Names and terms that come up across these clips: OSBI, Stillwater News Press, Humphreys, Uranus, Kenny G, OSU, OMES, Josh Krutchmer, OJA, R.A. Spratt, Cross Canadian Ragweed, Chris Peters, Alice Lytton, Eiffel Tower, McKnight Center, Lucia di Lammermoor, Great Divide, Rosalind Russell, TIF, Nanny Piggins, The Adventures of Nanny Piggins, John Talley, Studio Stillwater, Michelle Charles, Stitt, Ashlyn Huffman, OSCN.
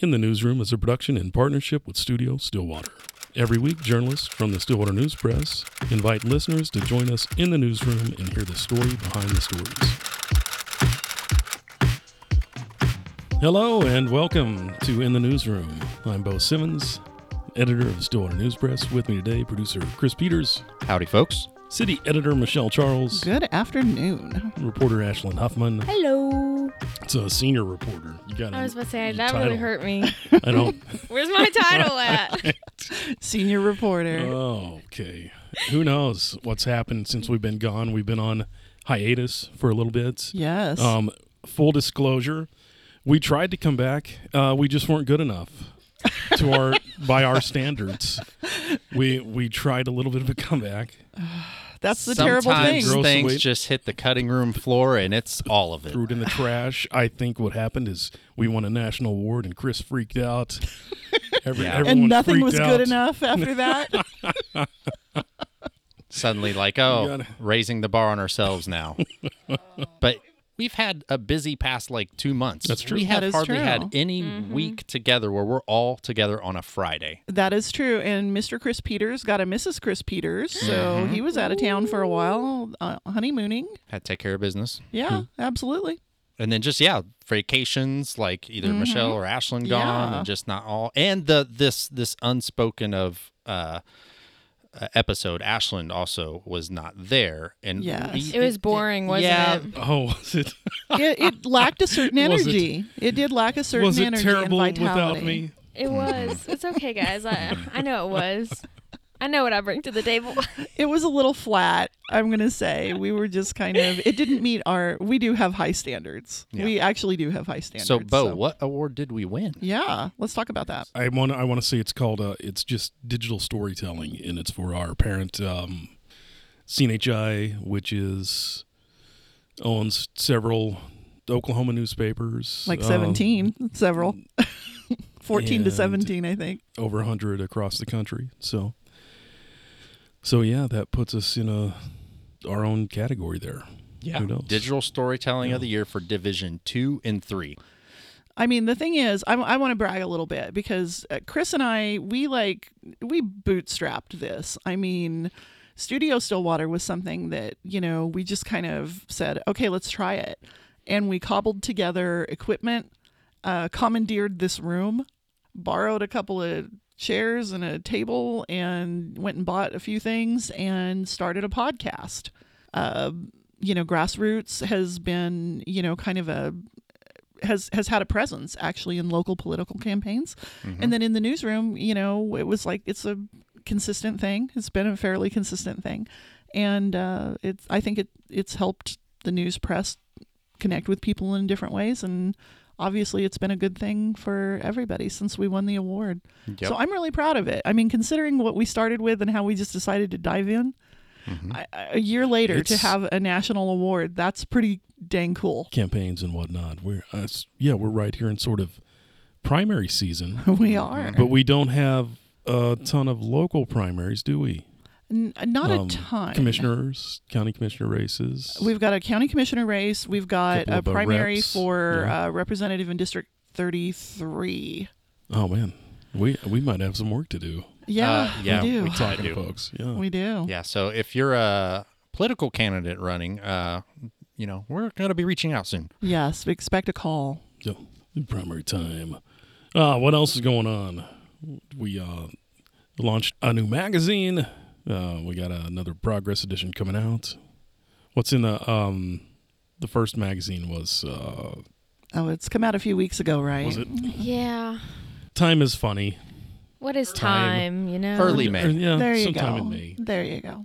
In the Newsroom is a production in partnership with Studio Stillwater. Every week, journalists from the Stillwater News Press invite listeners to join us in the newsroom and hear the story behind the stories. Hello and welcome to In the Newsroom. I'm Bo Simmons, editor of Stillwater News Press. With me today, producer Chris Peters. Howdy, folks. City editor Michelle Charles. Good afternoon. Reporter Ashlyn Huffman. Hello. It's a senior reporter. You got. I was about to say, that title really hurt me. I don't. Where's my title at? Senior reporter. Oh, okay. Who knows what's happened since we've been gone? We've been on hiatus for a little bit. Yes. Full disclosure, we tried to come back. We just weren't good enough. To our by our standards, we tried a little bit of a comeback. That's the terrible thing. Sometimes things just hit the cutting room floor, and it's all of it. Threw it in the trash. I think what happened is we won a national award, and Chris freaked out. And nothing was good enough after that. Suddenly, like, raising the bar on ourselves now. But we've had a busy past like 2 months. That's true. We have hardly had any week together where we're all together on a Friday. That is true. And Mr. Chris Peters got a Mrs. Chris Peters. So he was out of town for a while, honeymooning. Had to take care of business. Yeah, absolutely. And then just, vacations, like either Michelle or Ashlyn gone and just not all. And this unspoken of... episode, Ashlyn also was not there, and it was boring, wasn't it? Oh, was it? it lacked a certain energy. It did lack a certain energy. Was it terrible without me? It was. It's okay, guys. I know it was. I know what I bring to the table. It was a little flat, I'm going to say. We were just kind of, it didn't meet we do have high standards. Yeah. We actually do have high standards. So, Bo, what award did we win? Yeah, let's talk about that. I want to say it's called, it's just digital storytelling, and it's for our parent, CNHI, which owns several Oklahoma newspapers. Like 17, several. 14 to 17, I think. Over 100 across the country, so... So, that puts us in our own category there. Yeah. Who knows? Digital Storytelling of the Year for Division 2 and 3. I mean, the thing is, I want to brag a little bit because Chris and I, we bootstrapped this. I mean, Studio Stillwater was something that, we just kind of said, okay, let's try it. And we cobbled together equipment, commandeered this room, borrowed a couple of chairs and a table, and went and bought a few things and started a podcast. Grassroots has been, kind of has had a presence actually in local political campaigns. Mm-hmm. And then in the newsroom, it was like, it's a consistent thing. It's been a fairly consistent thing. And I think it's helped the news press connect with people in different ways. And obviously, it's been a good thing for everybody since we won the award. Yep. So I'm really proud of it. I mean, considering what we started with and how we just decided to dive in, a year later to have a national award, that's pretty dang cool. Campaigns and whatnot. We're right here in sort of primary season. We are. But we don't have a ton of local primaries, do we? Not a ton. Commissioners, county commissioner races. We've got a county commissioner race. We've got a primary reps. For representative in District 33. Oh, man. We might have some work to do. We do. We're talking, folks. Yeah. We do. Yeah, so if you're a political candidate running, we're going to be reaching out soon. Yes, we expect a call. Yeah, primary time. What else is going on? We launched a new magazine. We got another Progress edition coming out. What's in the first magazine was... it's come out a few weeks ago, right? Was it? Yeah. Time is funny. What is time, Early May. There you go. Sometime in May. There you go.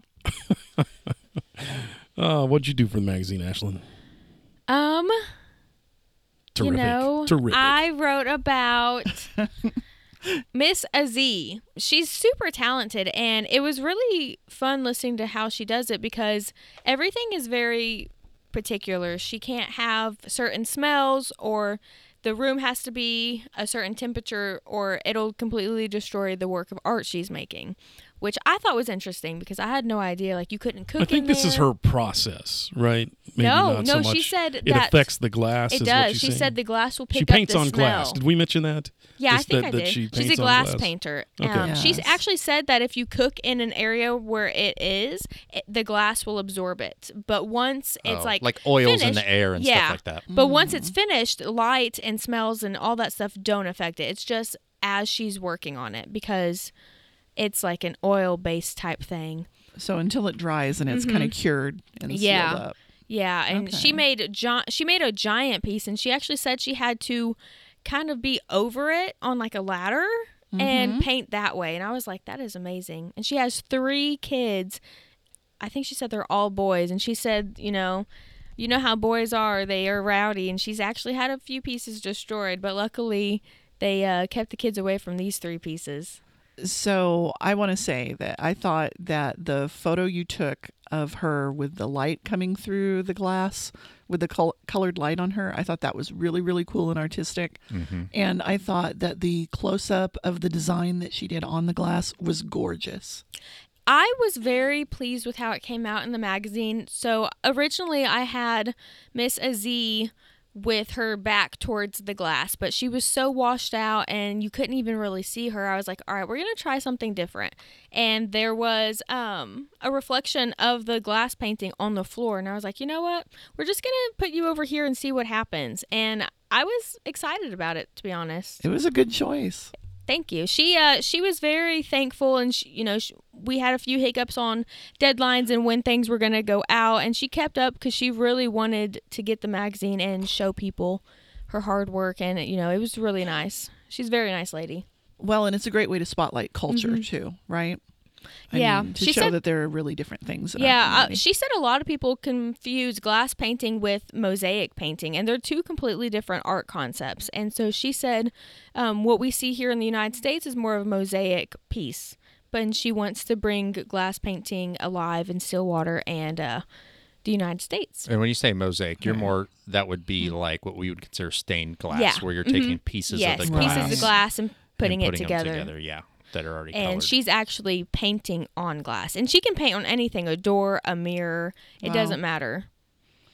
What'd you do for the magazine, Ashlyn? Terrific. Terrific. I wrote about... Miss Azee. She's super talented, and it was really fun listening to how she does it because everything is very particular. She can't have certain smells, or the room has to be a certain temperature, or it'll completely destroy the work of art she's making, which I thought was interesting because I had no idea. Like, you couldn't cook in there. I think this is her process, right? Maybe not so much. She said it affects the glass. It does. She said the glass will pick up the smell. She paints on glass. Did we mention that? Yeah, I think I did. She's a glass painter. She actually said that if you cook in an area where it is, the glass will absorb it. But once it's like oils in the air and stuff like that. But once it's finished, light and smells and all that stuff don't affect it. It's just as she's working on it because it's like an oil-based type thing. So until it dries and it's kind of cured and sealed up. Yeah, and she made a giant piece, and she actually said she had to kind of be over it on like a ladder and paint that way. And I was like, that is amazing. And she has 3 kids. I think she said they're all boys. And she said, you know how boys are. They are rowdy. And she's actually had a few pieces destroyed, but luckily they kept the kids away from these 3 pieces. So I want to say that I thought that the photo you took of her with the light coming through the glass, with the colored light on her, I thought that was really, really cool and artistic. Mm-hmm. And I thought that the close-up of the design that she did on the glass was gorgeous. I was very pleased with how it came out in the magazine. So originally I had Miss Azee with her back towards the glass, but she was so washed out and you couldn't even really see her. I was like, all right, we're going to try something different. And there was a reflection of the glass painting on the floor. And I was like, you know what? We're just going to put you over here and see what happens. And I was excited about it, to be honest. It was a good choice. Thank you. She was very thankful, and we had a few hiccups on deadlines and when things were going to go out, and she kept up because she really wanted to get the magazine and show people her hard work, and it was really nice. She's a very nice lady. Well, and it's a great way to spotlight culture too, right? I mean, to show that there are really different things. Yeah, she said a lot of people confuse glass painting with mosaic painting, and they're 2 completely different art concepts. And so she said what we see here in the United States is more of a mosaic piece, but she wants to bring glass painting alive in Stillwater and the United States. And when you say mosaic, you're more, that would be like what we would consider stained glass, where you're taking pieces of the glass. Pieces of glass and putting it together. Yeah. That are already colored. And she's actually painting on glass. And she can paint on anything, a door, a mirror. It doesn't matter.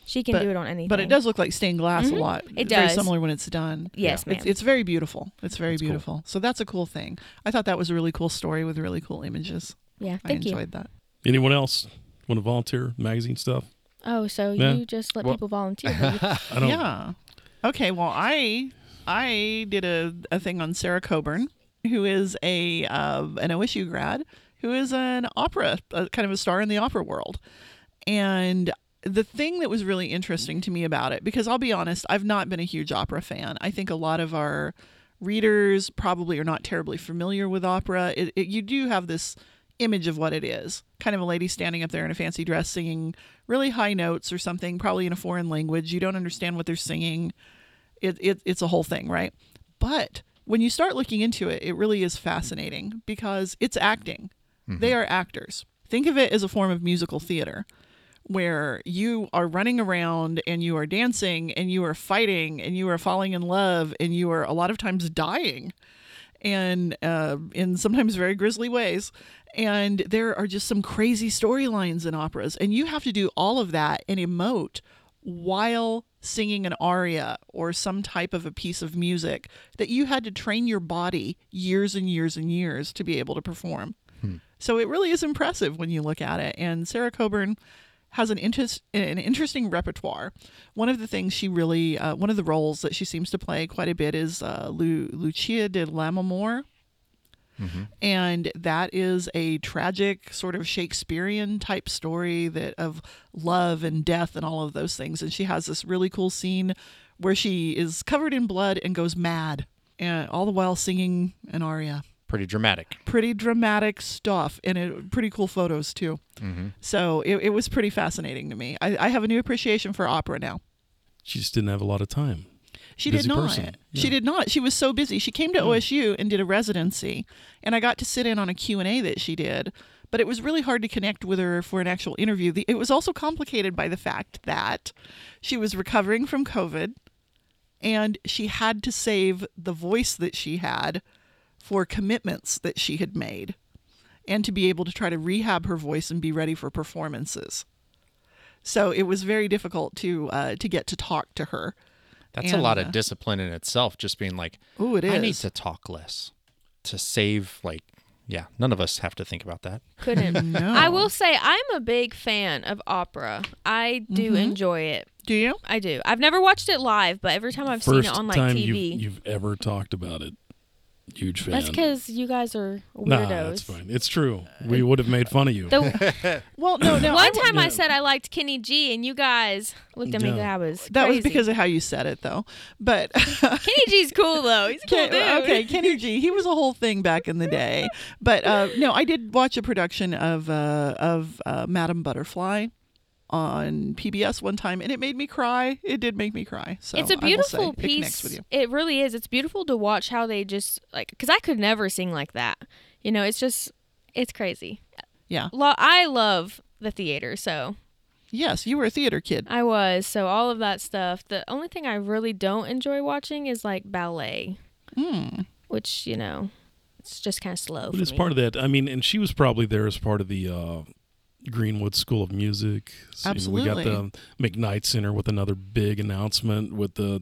She can do it on anything. But it does look like stained glass a lot. It does. Very similar when it's done. Yes, ma'am. It's very beautiful. It's very beautiful. Cool. So that's a cool thing. I thought that was a really cool story with really cool images. Yeah, thank you. I enjoyed that. Anyone else want to volunteer magazine stuff? Oh, so you just let people volunteer. I don't. Yeah. Okay, well, I did a thing on Sarah Coburn, who is an OSU grad, who is an opera, kind of a star in the opera world. And the thing that was really interesting to me about it, because I'll be honest, I've not been a huge opera fan. I think a lot of our readers probably are not terribly familiar with opera. You do have this image of what it is, kind of a lady standing up there in a fancy dress singing really high notes or something, probably in a foreign language. You don't understand what they're singing. It's a whole thing, right? But when you start looking into it, it really is fascinating because it's acting. Mm-hmm. They are actors. Think of it as a form of musical theater where you are running around and you are dancing and you are fighting and you are falling in love and you are a lot of times dying and in sometimes very grisly ways. And there are just some crazy storylines in operas. And you have to do all of that and emote while singing an aria or some type of a piece of music that you had to train your body years and years and years to be able to perform. So it really is impressive when you look at it. And Sarah Coburn has an interesting repertoire. One of the things she really, one of the roles that she seems to play quite a bit is Lucia di Lammermoor. Mm-hmm. And that is a tragic sort of Shakespearean type story that of love and death and all of those things. And she has this really cool scene where she is covered in blood and goes mad, and all the while singing an aria. Pretty dramatic stuff, and pretty cool photos too. Mm-hmm. So it was pretty fascinating to me. I have a new appreciation for opera now. She just didn't have a lot of time. She did not. Yeah. She did not. She was so busy. She came to OSU and did a residency, and I got to sit in on a Q&A that she did, but it was really hard to connect with her for an actual interview. It was also complicated by the fact that she was recovering from COVID, and she had to save the voice that she had for commitments that she had made. and to be able to try to rehab her voice and be ready for performances. So it was very difficult to get to talk to her. That's a lot of discipline in itself, just being like, "Ooh, it is. I need to talk less to save," like, yeah, none of us have to think about that. Couldn't. No. I will say I'm a big fan of opera. I do enjoy it. Do you? I do. I've never watched it live, but every time I've seen it on, like, TV. You've ever talked about it. Huge fan. That's because you guys are weirdos. Nah, that's fine. It's true. We would have made fun of you. No. One time I said I liked Kenny G, and you guys looked at me like I was crazy. That was because of how you said it, though. But Kenny G's cool, though. He's a cool dude. Okay, Kenny G. He was a whole thing back in the day. But no, I did watch a production of Madame Butterfly on PBS one time, and it made me cry. It did make me cry. So it's a beautiful piece. It connects with you. It really is. It's beautiful to watch how they just, like, because I could never sing like that. You know, it's just, it's crazy. Yeah. I love the theater, so. Yes, you were a theater kid. I was, so all of that stuff. The only thing I really don't enjoy watching is, like, ballet, which, you know, it's just kind of slow. But it's part of that. I mean, and she was probably there as part of the Greenwood School of Music. So, absolutely. We got the McKnight Center with another big announcement with the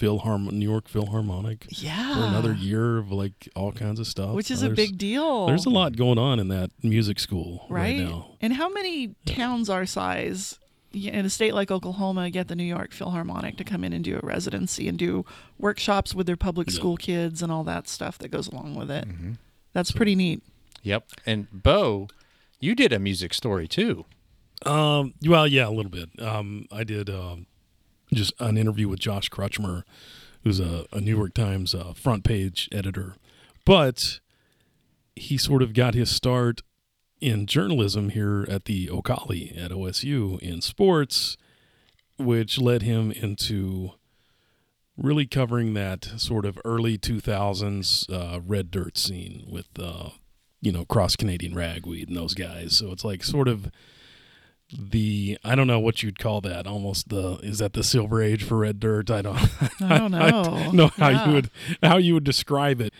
New York Philharmonic. Yeah. For another year of, like, all kinds of stuff. Which is a big deal. There's a lot going on in that music school right now. And how many towns our size in a state like Oklahoma get the New York Philharmonic to come in and do a residency and do workshops with their public school kids and all that stuff that goes along with it. Mm-hmm. That's pretty neat. Yep. And Bo, you did a music story too. Well, yeah, a little bit. I did just an interview with Josh Krutchmer, who's a New York Times front page editor. But he sort of got his start in journalism here at the Ocali at OSU in sports, which led him into really covering that sort of early 2000s red dirt scene with Cross Canadian Ragweed and those guys. So it's like sort of the, I don't know what you'd call that. Almost is that the Silver Age for red dirt? I don't know. I don't know how you would describe it.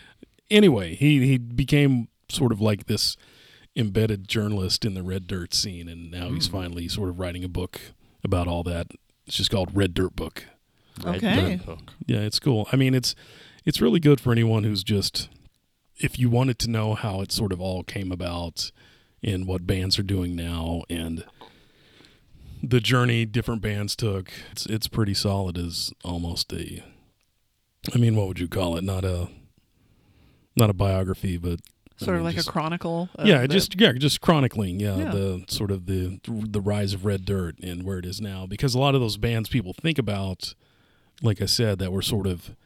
Anyway, he became sort of like this embedded journalist in the red dirt scene, and now he's finally sort of writing a book about all that. It's just called Red Dirt Book. Red Dirt Book. Yeah, it's cool. I mean, it's really good for anyone who's just, if you wanted to know how it sort of all came about and what bands are doing now and the journey different bands took, it's pretty solid. Is almost a, I mean, what would you call it? Not a biography, but sort of like a chronicle. Just chronicling. Yeah. The sort of the rise of Red Dirt and where it is now, because a lot of those bands people think about, like I said, that were sort of,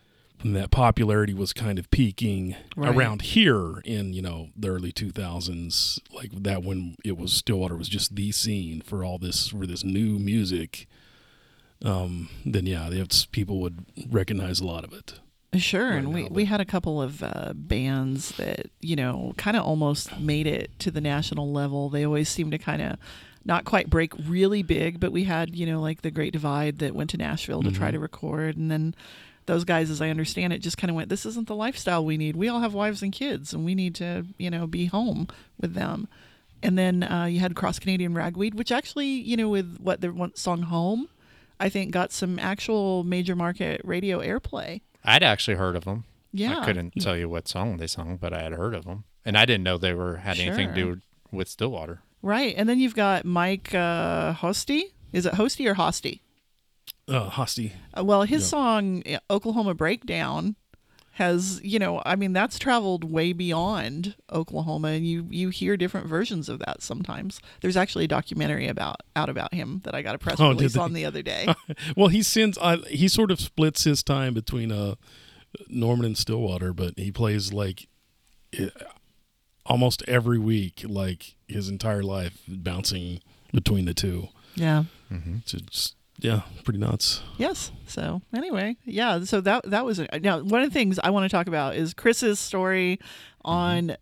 and that popularity was kind of peaking around here in, the early 2000s, like that when it was Stillwater was just the scene for all this, for this new music. Then people would recognize a lot of it. Sure, right, and we had a couple of bands that kind of almost made it to the national level. They always seemed to kind of not quite break really big, but we had like the Great Divide that went to Nashville to try to record, and then those guys, as I understand it, just kind of went, this isn't the lifestyle we need. We all have wives and kids, and we need to, be home with them. And then you had Cross Canadian Ragweed, which actually, with what their one song Home, I think got some actual major market radio airplay. I'd actually heard of them. Yeah. I couldn't tell you what song they sung, but I had heard of them. And I didn't know they had anything to do with Stillwater. Right. And then you've got Mike Hosty. Is it Hosty or Hosty? Hosty. Well, his song Oklahoma Breakdown has, that's traveled way beyond Oklahoma, and you hear different versions of that sometimes. There's actually a documentary about him that I got a press release on the other day. Well, he sort of splits his time between Norman and Stillwater, but he plays like almost every week, like his entire life bouncing between the two. Yeah. Mm-hmm. So just, yeah, pretty nuts. Yes. So anyway, so that was now one of the things I want to talk about is Chris's story on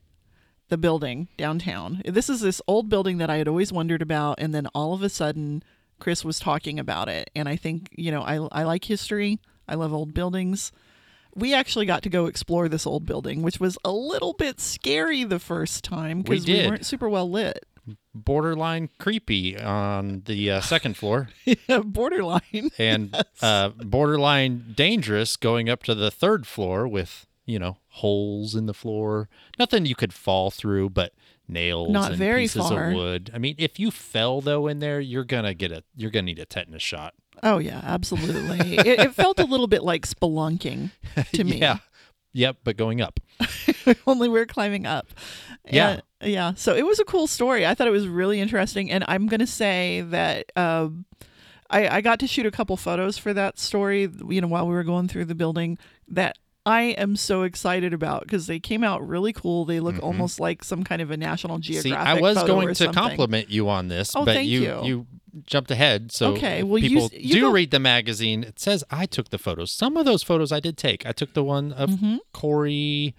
the building downtown. This is this old building that I had always wondered about, and then all of a sudden Chris was talking about it, and I think I like history. I love old buildings. we actually got to go explore this old building, which was a little bit scary the first time because we weren't super well lit. Borderline creepy on the second floor. Yeah, borderline. And yes. Borderline dangerous going up to the third floor with, you know, holes in the floor. Nothing you could fall through, but nails and pieces of wood. I mean, if you fell though in there, you're gonna need a tetanus shot. Oh yeah, absolutely. It felt a little bit like spelunking to me. Yeah. Yep, but going up. Only we're climbing up. Yeah. Yeah. So it was a cool story. I thought it was really interesting. And I'm going to say that I got to shoot a couple photos for that story, you know, while we were going through the building that I am so excited about because they came out really cool. They look almost like some kind of a National Geographic photo. See, I was going to compliment you on this, but you jumped ahead. So okay, well, people you read the magazine. It says I took the photos. Some of those photos I did take. I took the one of Corey,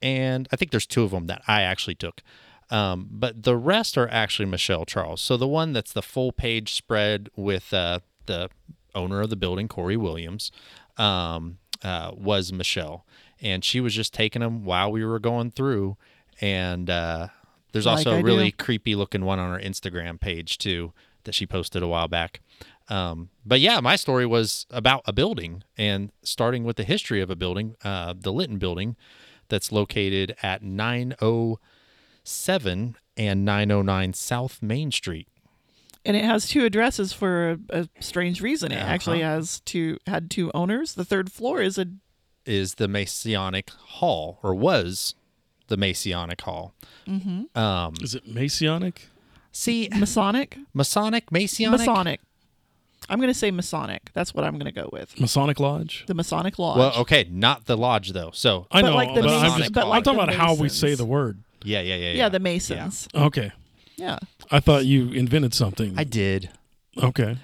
and I think there's two of them that I actually took. But the rest are actually Michelle Charles. So the one that's the full page spread with the owner of the building, Corey Williams, was Michelle, and she was just taking them while we were going through. And there's also a really creepy looking one on her Instagram page too that she posted a while back. But yeah, my story was about a building and starting with the history of a building, the Lytton building that's located at 907 and 909 South Main Street. And it has two addresses for a strange reason. It actually has had two owners. The third floor is the Masonic Hall, or was the Masonic Hall. Mm-hmm. Is it Masonic? See, Masonic. I'm going to say Masonic. That's what I'm going to go with. Masonic Lodge? The Masonic Lodge. Well, okay, not the lodge, though. So I know, but I'm talking about how we say the word. Yeah. Yeah, the Masons. Yeah. Okay. Yeah. I thought you invented something. I did. Okay.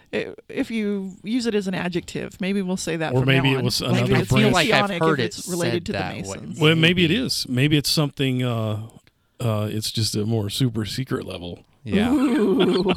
If you use it as an adjective, maybe we'll say that. Or maybe it was another brand. I feel like I've heard it related to the Masons. Well, maybe it is. Maybe it's something. It's just a more super secret level. Yeah. Ooh.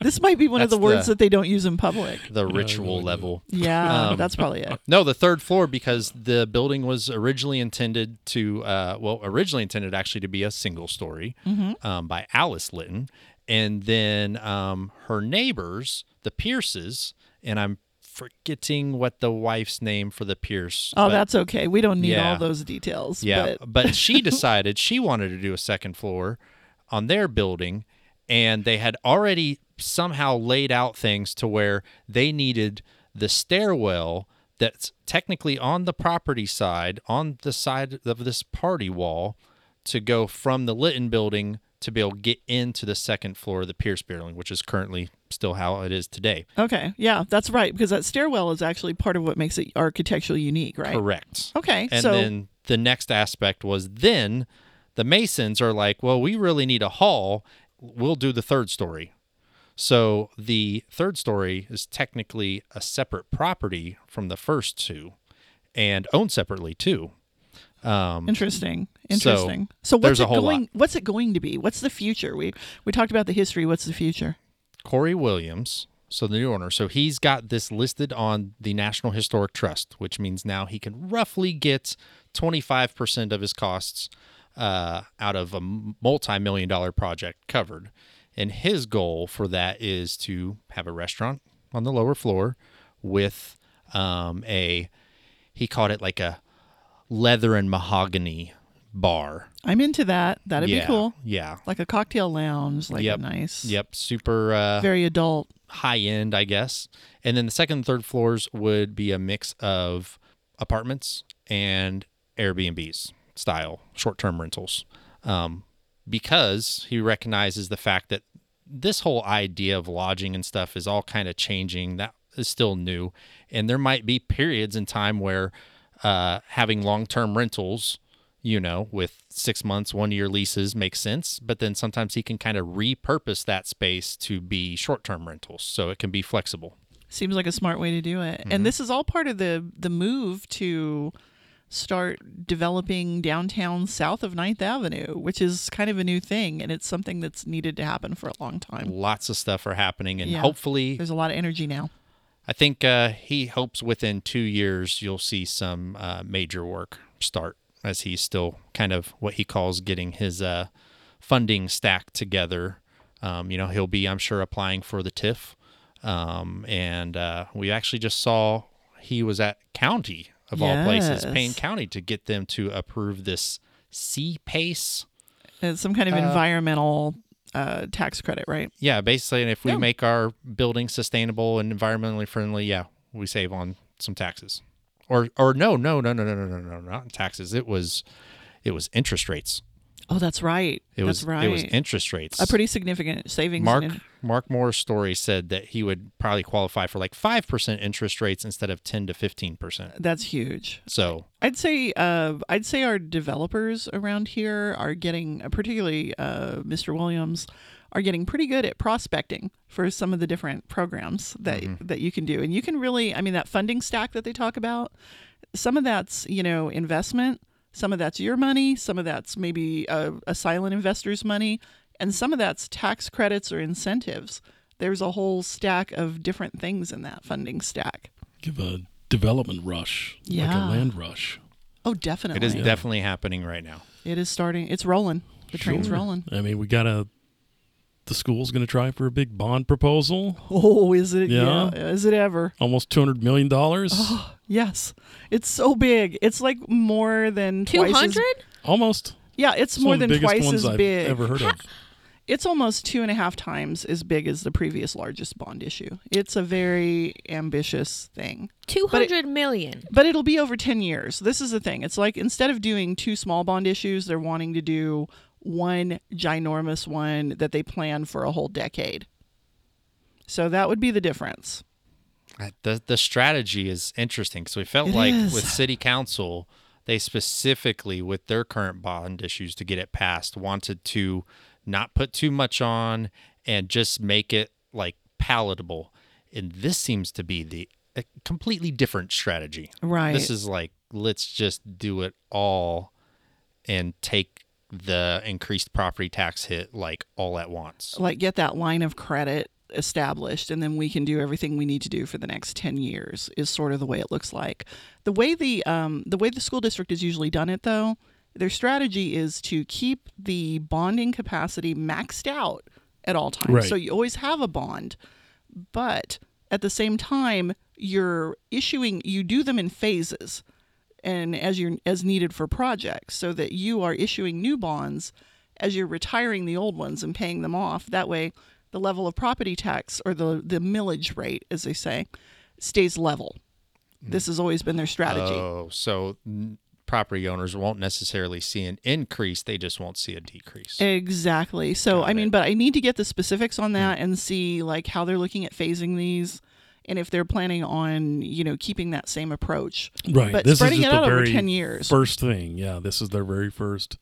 This might be one of the words that they don't use in public. The ritual level. Yeah, that's probably it. No, the third floor, because the building was originally intended to be a single story by Alice Lytton. And then her neighbors, the Pierces, and I'm forgetting what the wife's name for the Pierce. Oh, that's okay. We don't need all those details. Yeah, but she decided she wanted to do a second floor on their building. And they had already somehow laid out things to where they needed the stairwell that's technically on the property side, on the side of this party wall, to go from the Lytton building to be able to get into the second floor of the Pierce building, which is currently still how it is today. Okay. Yeah, that's right. Because that stairwell is actually part of what makes it architecturally unique, right? Correct. Okay. And then the next aspect was then the Masons are like, well, we really need a hall. We'll do the third story. So the third story is technically a separate property from the first two and owned separately too. Interesting. So what's it going to be? What's the future? We talked about the history. What's the future? Corey Williams, so the new owner. So he's got this listed on the National Historic Trust, which means now he can roughly get 25% of his costs out of a multi-million-dollar project covered. And his goal for that is to have a restaurant on the lower floor with he called it like a leather and mahogany bar. I'm into that. That'd be cool. Yeah. Like a cocktail lounge, like a nice. Yep. Super. Very adult. High end, I guess. And then the second and third floors would be a mix of apartments and Airbnbs. Style short-term rentals because he recognizes the fact that this whole idea of lodging and stuff is all kind of changing. That is still new, and there might be periods in time where having long-term rentals, you know, with 6 months, 1 year leases makes sense, but then sometimes he can kind of repurpose that space to be short-term rentals, so it can be flexible. Seems like a smart way to do it. And this is all part of the move to start developing downtown south of 9th Avenue, which is kind of a new thing, and it's something that's needed to happen for a long time. Lots of stuff are happening, and hopefully... There's a lot of energy now. I think he hopes within 2 years you'll see some major work start, as he's still kind of what he calls getting his funding stack together. He'll be, I'm sure, applying for the TIF. We actually just saw he was at county of all places, Payne County, to get them to approve this C-PACE. It's some kind of environmental tax credit, right? Yeah, basically. And if we make our building sustainable and environmentally friendly, we save on some taxes. Or no, not taxes. It was interest rates. Oh, that's right. It was interest rates. A pretty significant savings. Mark Moore's story said that he would probably qualify for like 5% interest rates instead of 10 to 15%. That's huge. So I'd say our developers around here are getting, particularly Mr. Williams, are getting pretty good at prospecting for some of the different programs that you can do, and you can really, that funding stack that they talk about. Some of that's investment. Some of that's your money, some of that's maybe a silent investor's money, and some of that's tax credits or incentives. There's a whole stack of different things in that funding stack. Give a development rush, like a land rush. Oh, definitely. It is definitely happening right now. It is starting. It's rolling. The train's rolling. We got the school's going to try for a big bond proposal. Oh, is it? Yeah. Is it ever? Almost $200 million. Oh, yes. It's so big. It's like more than 200? Twice as... Almost. Yeah, it's more than twice as big. Ever heard of. It's almost 2.5 times as big as the previous largest bond issue. It's a very ambitious thing. 200 million. But it'll be over 10 years. This is the thing. It's like instead of doing 2 small bond issues, they're wanting to do one ginormous one that they plan for a whole decade. So that would be the difference. The strategy is interesting. So we felt with city council, they specifically with their current bond issues to get it passed, wanted to not put too much on and just make it like palatable. And this seems to be a completely different strategy. Right. This is like, let's just do it all and take the increased property tax hit like all at once. Like get that line of credit established and then we can do everything we need to do for the next 10 years is sort of the way it looks like. The way the school district has usually done it though, their strategy is to keep the bonding capacity maxed out at all times. Right. So you always have a bond, but at the same time you do them in phases. And as needed for projects, so that you are issuing new bonds as you're retiring the old ones and paying them off. That way, the level of property tax or the millage rate, as they say, stays level. This has always been their strategy. Oh, so property owners won't necessarily see an increase; they just won't see a decrease. Exactly. So but I need to get the specifics on that and see like how they're looking at phasing these. And if they're planning on, keeping that same approach. Right. But spreading it out over 10 years. First thing. Yeah. This is their very first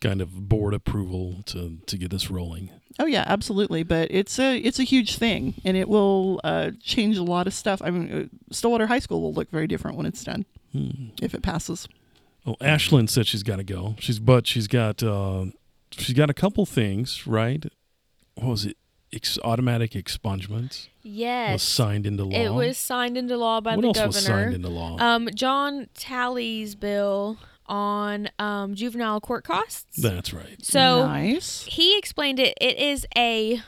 kind of board approval to get this rolling. Oh, yeah, absolutely. But it's a huge thing and it will change a lot of stuff. Stillwater High School will look very different when it's done if it passes. Well, Ashlyn said she's got to go. She's got a couple things, right? What was it? Automatic expungements. Yes, was signed into law. It was signed into law by the governor. What else was signed into law? John Talley's bill on juvenile court costs. That's right. So nice. He explained it. It is a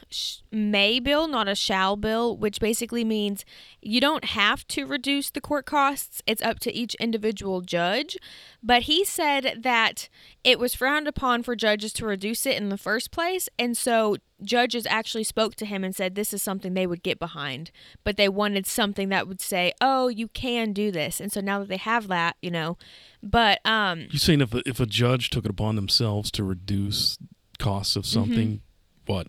may bill, not a shall bill, which basically means you don't have to reduce the court costs. It's up to each individual judge. But he said that it was frowned upon for judges to reduce it in the first place, and so judges actually spoke to him and said this is something they would get behind, but they wanted something that would say, oh, you can do this. And so now that they have that, but you're saying if a judge took it upon themselves to reduce costs of something, what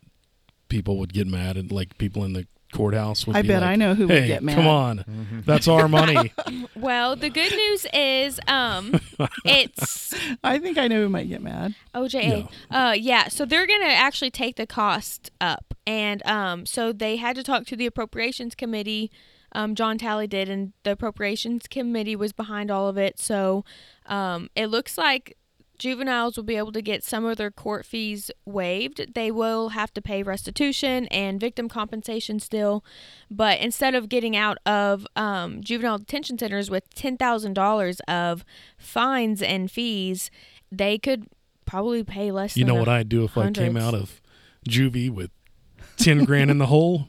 people would get mad at, like people in the courthouse would I know who would get mad. Come on. That's our money. Well, the good news is it's I think I know who might get mad. OJA. No. So they're going to actually take the cost up. And so they had to talk to the Appropriations Committee. John Talley did, and the Appropriations Committee was behind all of it. So it looks like Juveniles will be able to get some of their court fees waived. They will have to pay restitution and victim compensation still, but instead of getting out of juvenile detention centers with $10,000 of fines and fees, they could probably pay less. You know what I'd do if I came out of juvie with $10,000 in the hole?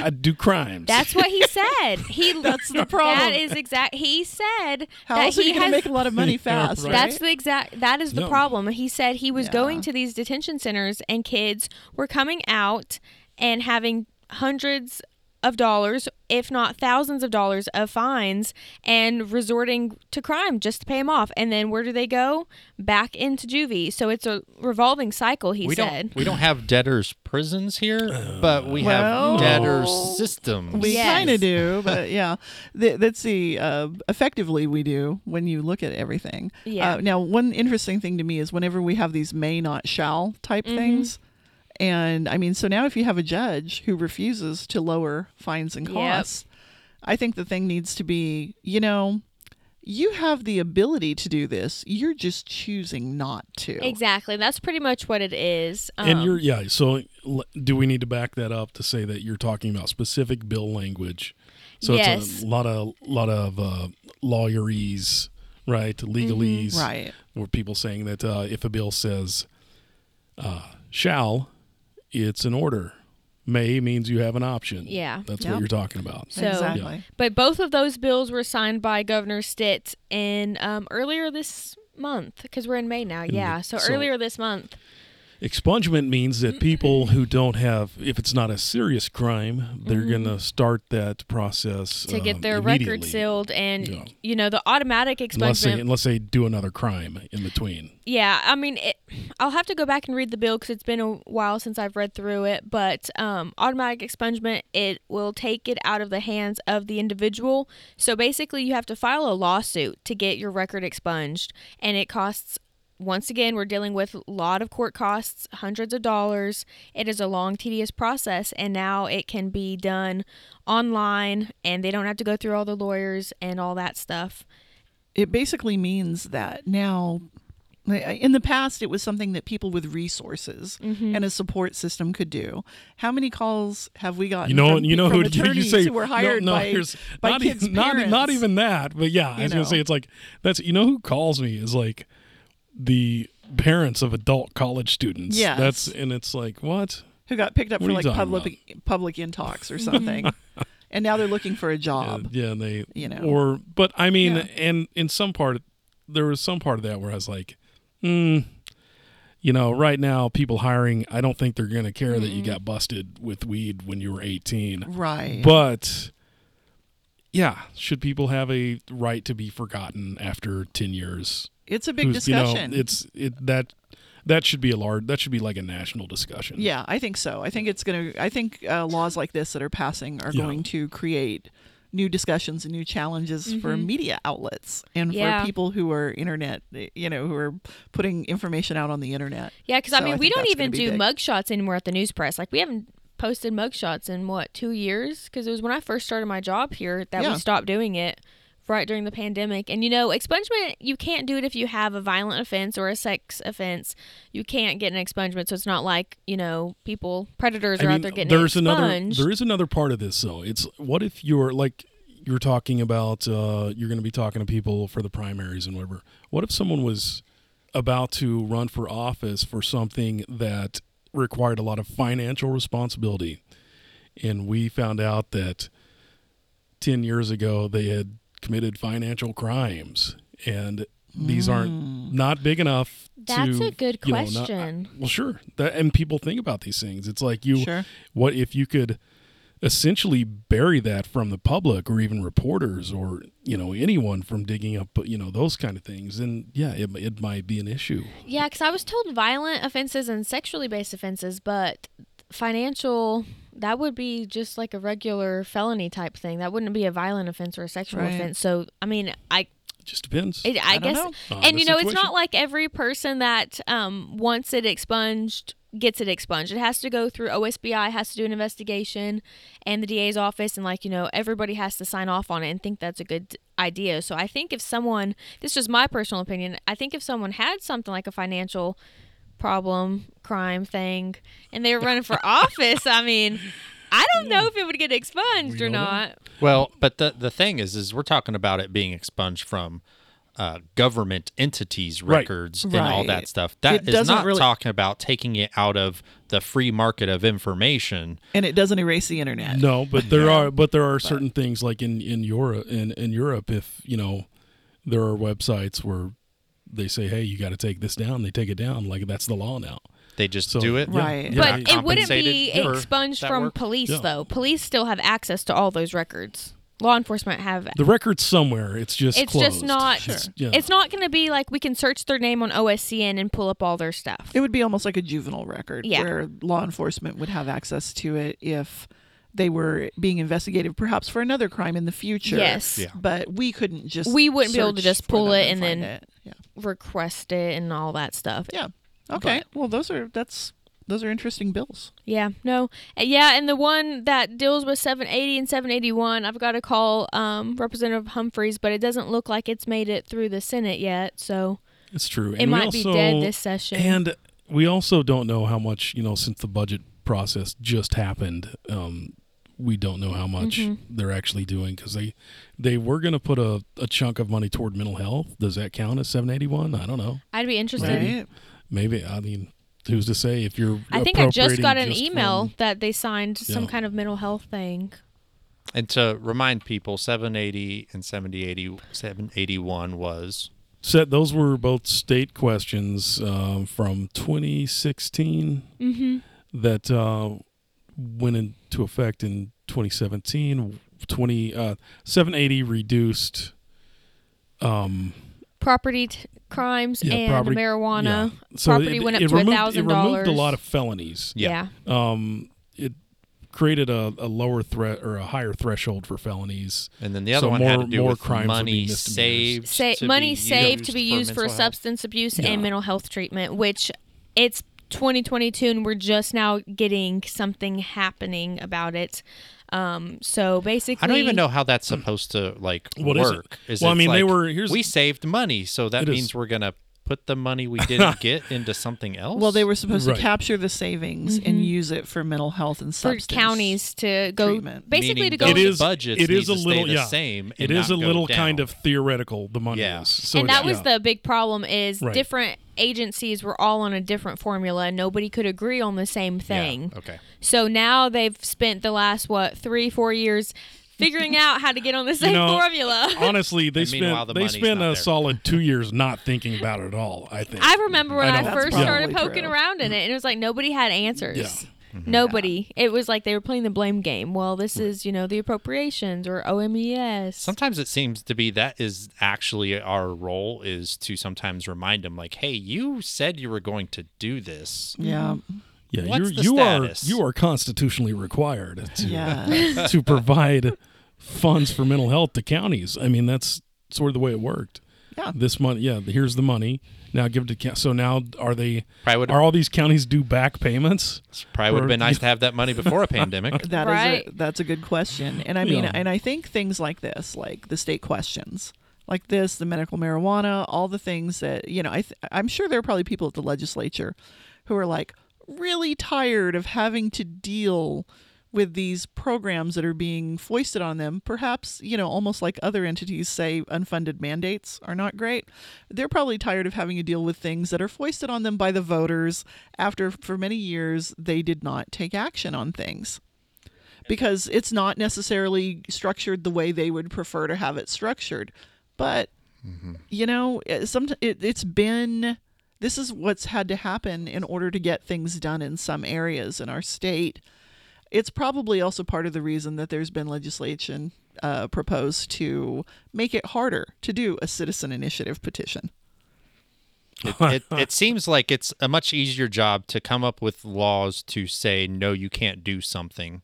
I'd do crimes. That's what he said. That's the problem. That is exact. He said how that else he can make a lot of money fast. Right? That's the exact. That is the problem. He said he was going to these detention centers and kids were coming out and having hundreds of dollars, if not thousands of dollars, of fines and resorting to crime just to pay them off. And then where do they go? Back into juvie. So it's a revolving cycle, he said. We don't have debtors' prisons here, but we have debtors' systems. We kind of do, but let's see. Effectively, we do when you look at everything. Yeah. Now, one interesting thing to me is whenever we have these may not shall type things. And I mean, so now if you have a judge who refuses to lower fines and costs, I think the thing needs to be, you have the ability to do this. You're just choosing not to. Exactly. That's pretty much what it is. And you're, so do we need to back that up to say that you're talking about specific bill language? So it's a lot of lawyerese, right? Legalese. Mm-hmm. Right. Where people saying that if a bill says, shall, it's an order. May means you have an option. Yeah. That's what you're talking about. So, exactly. Yeah. But both of those bills were signed by Governor Stitt earlier this month, because we're in May now. So earlier this month. Expungement means that people who don't have, if it's not a serious crime, they're going to start that process to get their record sealed and, the automatic expungement. Unless they do another crime in between. Yeah, I mean, I'll have to go back and read the bill because it's been a while since I've read through it, but automatic expungement, it will take it out of the hands of the individual. So basically you have to file a lawsuit to get your record expunged, and it costs. Once again, we're dealing with a lot of court costs, hundreds of dollars. It is a long, tedious process, and now it can be done online, and they don't have to go through all the lawyers and all that stuff. It basically means that now, in the past, it was something that people with resources and a support system could do. How many calls have we gotten from attorneys who were hired by kids' parents? Not even that, but I was going to say, it's like, that's who calls me is like, the parents of adult college students. Yeah, and it's like, what? Who got picked up for like public intox or something, and now they're looking for a job. Yeah, and they and in some part there was some part of that where I was like, right now people hiring, I don't think they're going to care that you got busted with weed when you were 18, right? But should people have a right to be forgotten after 10 years? It's a big discussion. That should be like a national discussion. Yeah, I think so. I think laws like this that are passing are going to create new discussions and new challenges for media outlets and for people who are internet, who are putting information out on the internet. Yeah, because we don't even do mugshots anymore at the News Press. Like, we haven't posted mugshots in 2 years? Because it was when I first started my job here that we stopped doing it. Right during the pandemic. And expungement, you can't do it if you have a violent offense or a sex offense. You can't get an expungement, so it's not like predators are out there getting expunged. There is another part of this though. It's what if you're you're talking about you're going to be talking to people for the primaries and whatever. What if someone was about to run for office for something that required a lot of financial responsibility, and we found out that 10 years ago they had committed financial crimes, and these aren't not big enough. That's a good question. And people think about these things. It's like what if you could essentially bury that from the public, or even reporters, or anyone from digging up those kind of things, and it might be an issue. Yeah, because I was told violent offenses and sexually based offenses, but financial. That would be just like a regular felony type thing. That wouldn't be a violent offense or a sexual offense. So, it just depends. I guess. Don't know. And, it's not like every person that wants it expunged gets it expunged. It has to go through OSBI, has to do an investigation, and the DA's office, and everybody has to sign off on it and think that's a good idea. So I think if someone, this is my personal opinion, I think if someone had something like a financial problem, crime thing, and they were running for office, I mean, I don't know if it would get expunged or not. Well, but the thing is we're talking about it being expunged from government entities' records and all that stuff. That is not really talking about taking it out of the free market of information. And it doesn't erase the internet. No, but there are certain things like in Europe, if there are websites where they say, hey, you got to take this down, they take it down. Like, that's the law now. They just do it. Right. Yeah. But it wouldn't be expunged from police, though. Police still have access to all those records. Law enforcement have the records somewhere. It's closed. Just not. Sure. It's not going to be like we can search their name on OSCN and pull up all their stuff. It would be almost like a juvenile record where law enforcement would have access to it if they were being investigated, perhaps for another crime in the future. Yes, but we couldn't just. We wouldn't be able to just pull it and then request it and all that stuff. Yeah. Okay. But, well, those are interesting bills. Yeah. No. Yeah, and the one that deals with 780 and 781, I've got to call Representative Humphreys, but it doesn't look like it's made it through the Senate yet. So it's true. It might be dead this session. And we also don't know how much since the budget process just happened. We don't know how much they're actually doing because they were going to put a chunk of money toward mental health. Does that count as 781? I don't know. I'd be interested. Right. Maybe, I mean, who's to say if you're appropriating. I think I just got an email that they signed some kind of mental health thing. And to remind people, 780 and 781 was? So those were both state questions from 2016 that went into effect in 2017. 780 reduced property crimes and property, marijuana. Yeah. So property went up to $1,000. It removed a lot of felonies. Yeah. It created a lower threat or a higher threshold for felonies. And then the other one had to do with money saved. Money saved to be used for substance abuse and mental health treatment, which it's 2022 and we're just now getting something happening about it. So basically, I don't even know how that's supposed to work. We saved money, so that means we're gonna put the money we didn't get into something else. Well, they were supposed to capture the savings and use it for mental health and substance. For counties to go treatment. Basically meaning to go. It is budgets. It is a little the same. It is a little kind of theoretical. The money is. So and that was the big problem. Is different agencies were all on a different formula and nobody could agree on the same thing. Yeah, okay. So now they've spent the last 3-4 years figuring out how to get on the same formula. Honestly, they spent a solid 2 years not thinking about it at all, I think. I remember when I first started poking around in it and it was like nobody had answers. Yeah. Nobody. Yeah. It was like they were playing the blame game. Well, this is, the appropriations or OMES. Sometimes it seems to be that is actually our role is to sometimes remind them like, hey, you said you were going to do this. Yeah. Yeah. You are constitutionally required to, to provide funds for mental health to counties. I mean, that's sort of the way it worked. Yeah. This money, here's the money. Now give it to so now are all these counties due back payments? Probably would have been nice to have that money before a pandemic. That's a good question. And I mean, and I think things like this, like the state questions, like this, the medical marijuana, all the things that I'm sure there are probably people at the legislature who are like really tired of having to deal with these programs that are being foisted on them, perhaps, almost like other entities say unfunded mandates are not great. They're probably tired of having to deal with things that are foisted on them by the voters after, for many years, they did not take action on things because it's not necessarily structured the way they would prefer to have it structured. But, this is what's had to happen in order to get things done in some areas in our state. It's probably also part of the reason that there's been legislation proposed to make it harder to do a citizen initiative petition. It seems like it's a much easier job to come up with laws to say, no, you can't do something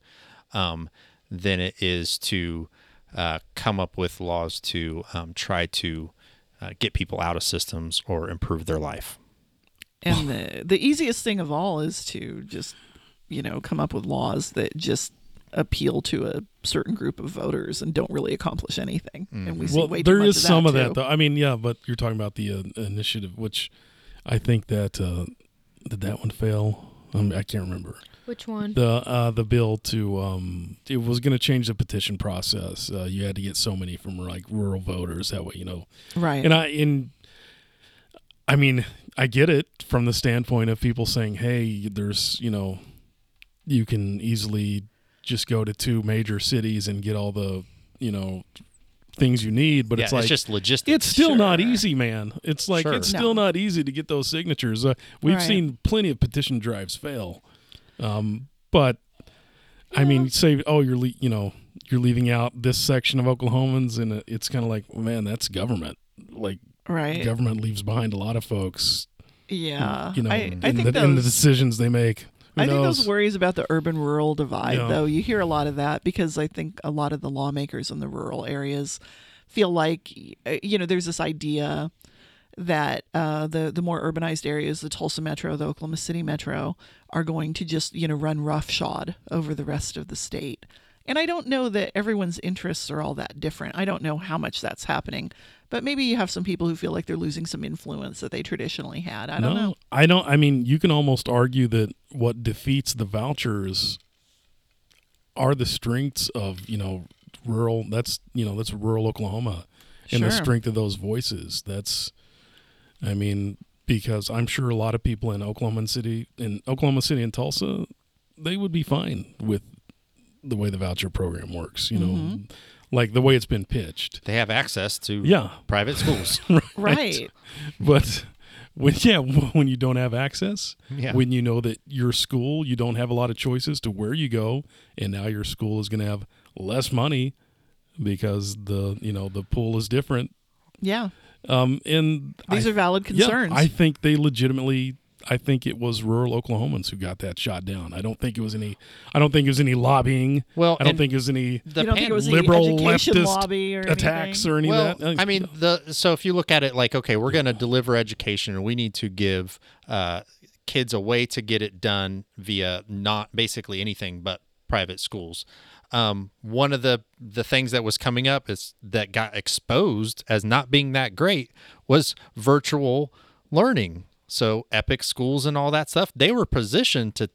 than it is to come up with laws to try to get people out of systems or improve their life. And the easiest thing of all is to just, you know, come up with laws that just appeal to a certain group of voters and don't really accomplish anything. Mm-hmm. And we see way too much of that. Well, there is some of that, though. I mean, yeah, but you're talking about the initiative, which I think that did that one fail? I can't remember. Which one? The bill to it was going to change the petition process. You had to get so many from like rural voters that way, you know. Right. I mean, I get it from the standpoint of people saying, "Hey, there's, you know, you can easily just go to two major cities and get all the, you know, things you need." But yeah, it's like, it's just logistics. It's still not easy, man. It's like it's still not easy to get those signatures. We've seen plenty of petition drives fail. But I mean, say, oh, you're leaving out this section of Oklahomans, and it's kind of like, man, that's government. Like, government leaves behind a lot of folks. Yeah, you know, I think in the decisions they make. Who knows? I think those worries about the urban-rural divide, though, you hear a lot of that because I think a lot of the lawmakers in the rural areas feel like, you know, there's this idea that the more urbanized areas, the Tulsa Metro, the Oklahoma City Metro, are going to just, you know, run roughshod over the rest of the state. And I don't know that everyone's interests are all that different. I don't know how much that's happening. But maybe you have some people who feel like they're losing some influence that they traditionally had. I don't know. I mean, you can almost argue that what defeats the vouchers are the strengths of, you know, rural. That's, you know, that's rural Oklahoma and the strength of those voices. That's, I mean, because I'm sure a lot of people in Oklahoma City and Tulsa, they would be fine with the way the voucher program works, you know, like the way it's been pitched. They have access to private schools. But when you don't have access, when you know that your school, you don't have a lot of choices to where you go, and now your school is going to have less money because the, you know, the pool is different. Yeah. And these are valid concerns. Yeah, I think they legitimately... I think it was rural Oklahomans who got that shot down. I don't think it was any lobbying. Well, I don't think it was any liberal leftist lobby or attacks or any of that. I mean, so if you look at it like, okay, we're going to deliver education, and we need to give kids a way to get it done via not basically anything but private schools. One of the things that was coming up is that got exposed as not being that great was virtual learning. So EPIC schools and all that stuff, they were positioned to,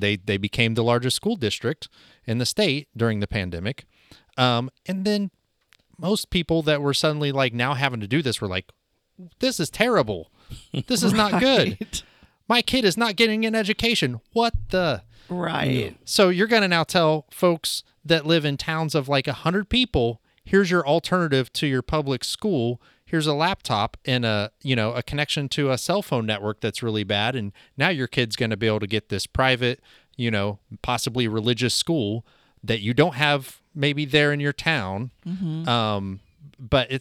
they became the largest school district in the state during the pandemic. And then most people that were suddenly like now having to do this were like, this is terrible. This is not good. My kid is not getting an education. What the? You know? So you're going to now tell folks that live in towns of like 100 people, here's your alternative to your public school. Here's a laptop and a connection to a cell phone network that's really bad, and now your kid's going to be able to get this private, you know, possibly religious school that you don't have maybe there in your town. But I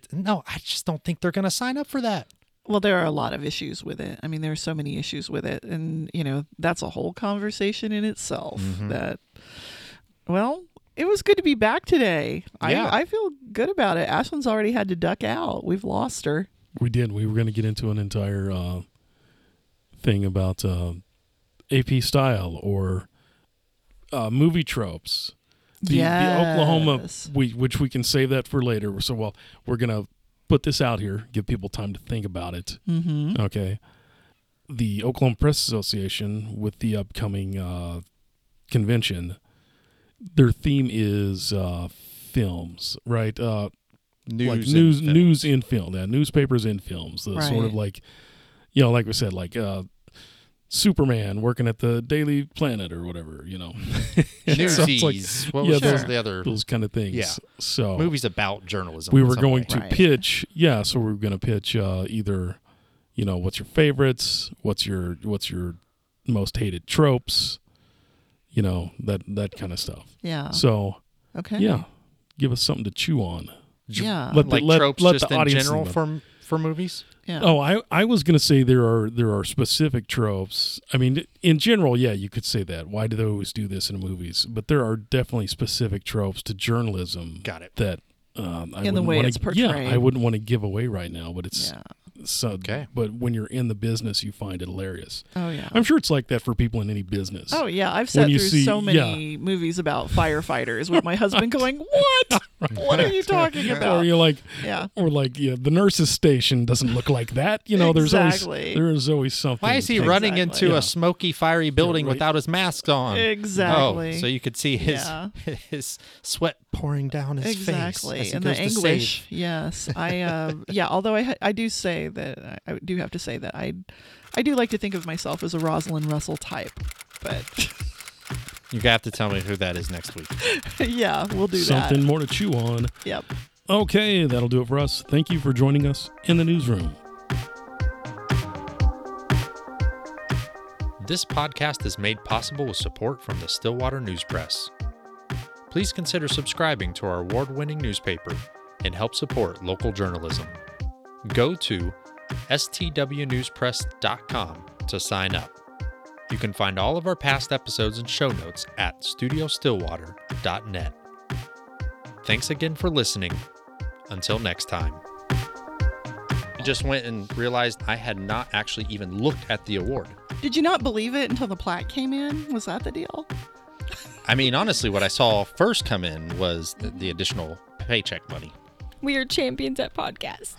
just don't think they're going to sign up for that. Well, there are a lot of issues with it. I mean, there are so many issues with it, and you know that's a whole conversation in itself. It was good to be back today. Yeah. I feel good about it. Ashlyn's already had to duck out. We've lost her. We did. We were going to get into an entire thing about AP style or movie tropes. The Oklahoma, which we can save that for later. So, we're going to put this out here, give people time to think about it. Okay. The Oklahoma Press Association with the upcoming convention. Their theme is films, right? News in film. Yeah, newspapers in films. Sort of like, you know, like we said, like Superman working at the Daily Planet or whatever, you know. Newsies. Like, those kind of things. Yeah. So movies about journalism. We were going to pitch. Yeah, so we were going to pitch either, you know, what's your favorites? What's your most hated tropes? You know, that kind of stuff. Yeah. So, okay. Yeah. Give us something to chew on. Yeah. Tropes in general for movies? Yeah. Oh, I was going to say there are specific tropes. I mean, in general, yeah, you could say that. Why do they always do this in movies? But there are definitely specific tropes to journalism. Got it. That I wouldn't want to give away right now, but it's So, okay. But when you're in the business, you find it hilarious. Oh, yeah. I'm sure it's like that for people in any business. Oh, yeah. I've sat through so many movies about firefighters with my husband going, what? What are you talking about? Or you're like, yeah. Or like, yeah, the nurse's station doesn't look like that. You know, there's always something. Why is he running into a smoky, fiery building without his mask on? Exactly. Oh, so you could see his sweat pouring down his face. Exactly. And the anguish. Yes. Although I do say that I do have to say that I do like to think of myself as a Rosalind Russell type, but you have to tell me who that is next week. Yeah, we'll do that. Something more to chew on. Yep. Okay, that'll do it for us. Thank you for joining us in the newsroom. This podcast is made possible with support from the Stillwater News Press. Please consider subscribing to our award-winning newspaper and help support local journalism. Go to stwnewspress.com to sign up. You can find all of our past episodes and show notes at studiostillwater.net. Thanks again for listening. Until next time. I just went and realized I had not actually even looked at the award. Did you not believe it until the plaque came in? Was that the deal? I mean, honestly, what I saw first come in was the additional paycheck money. We are champions at podcasts.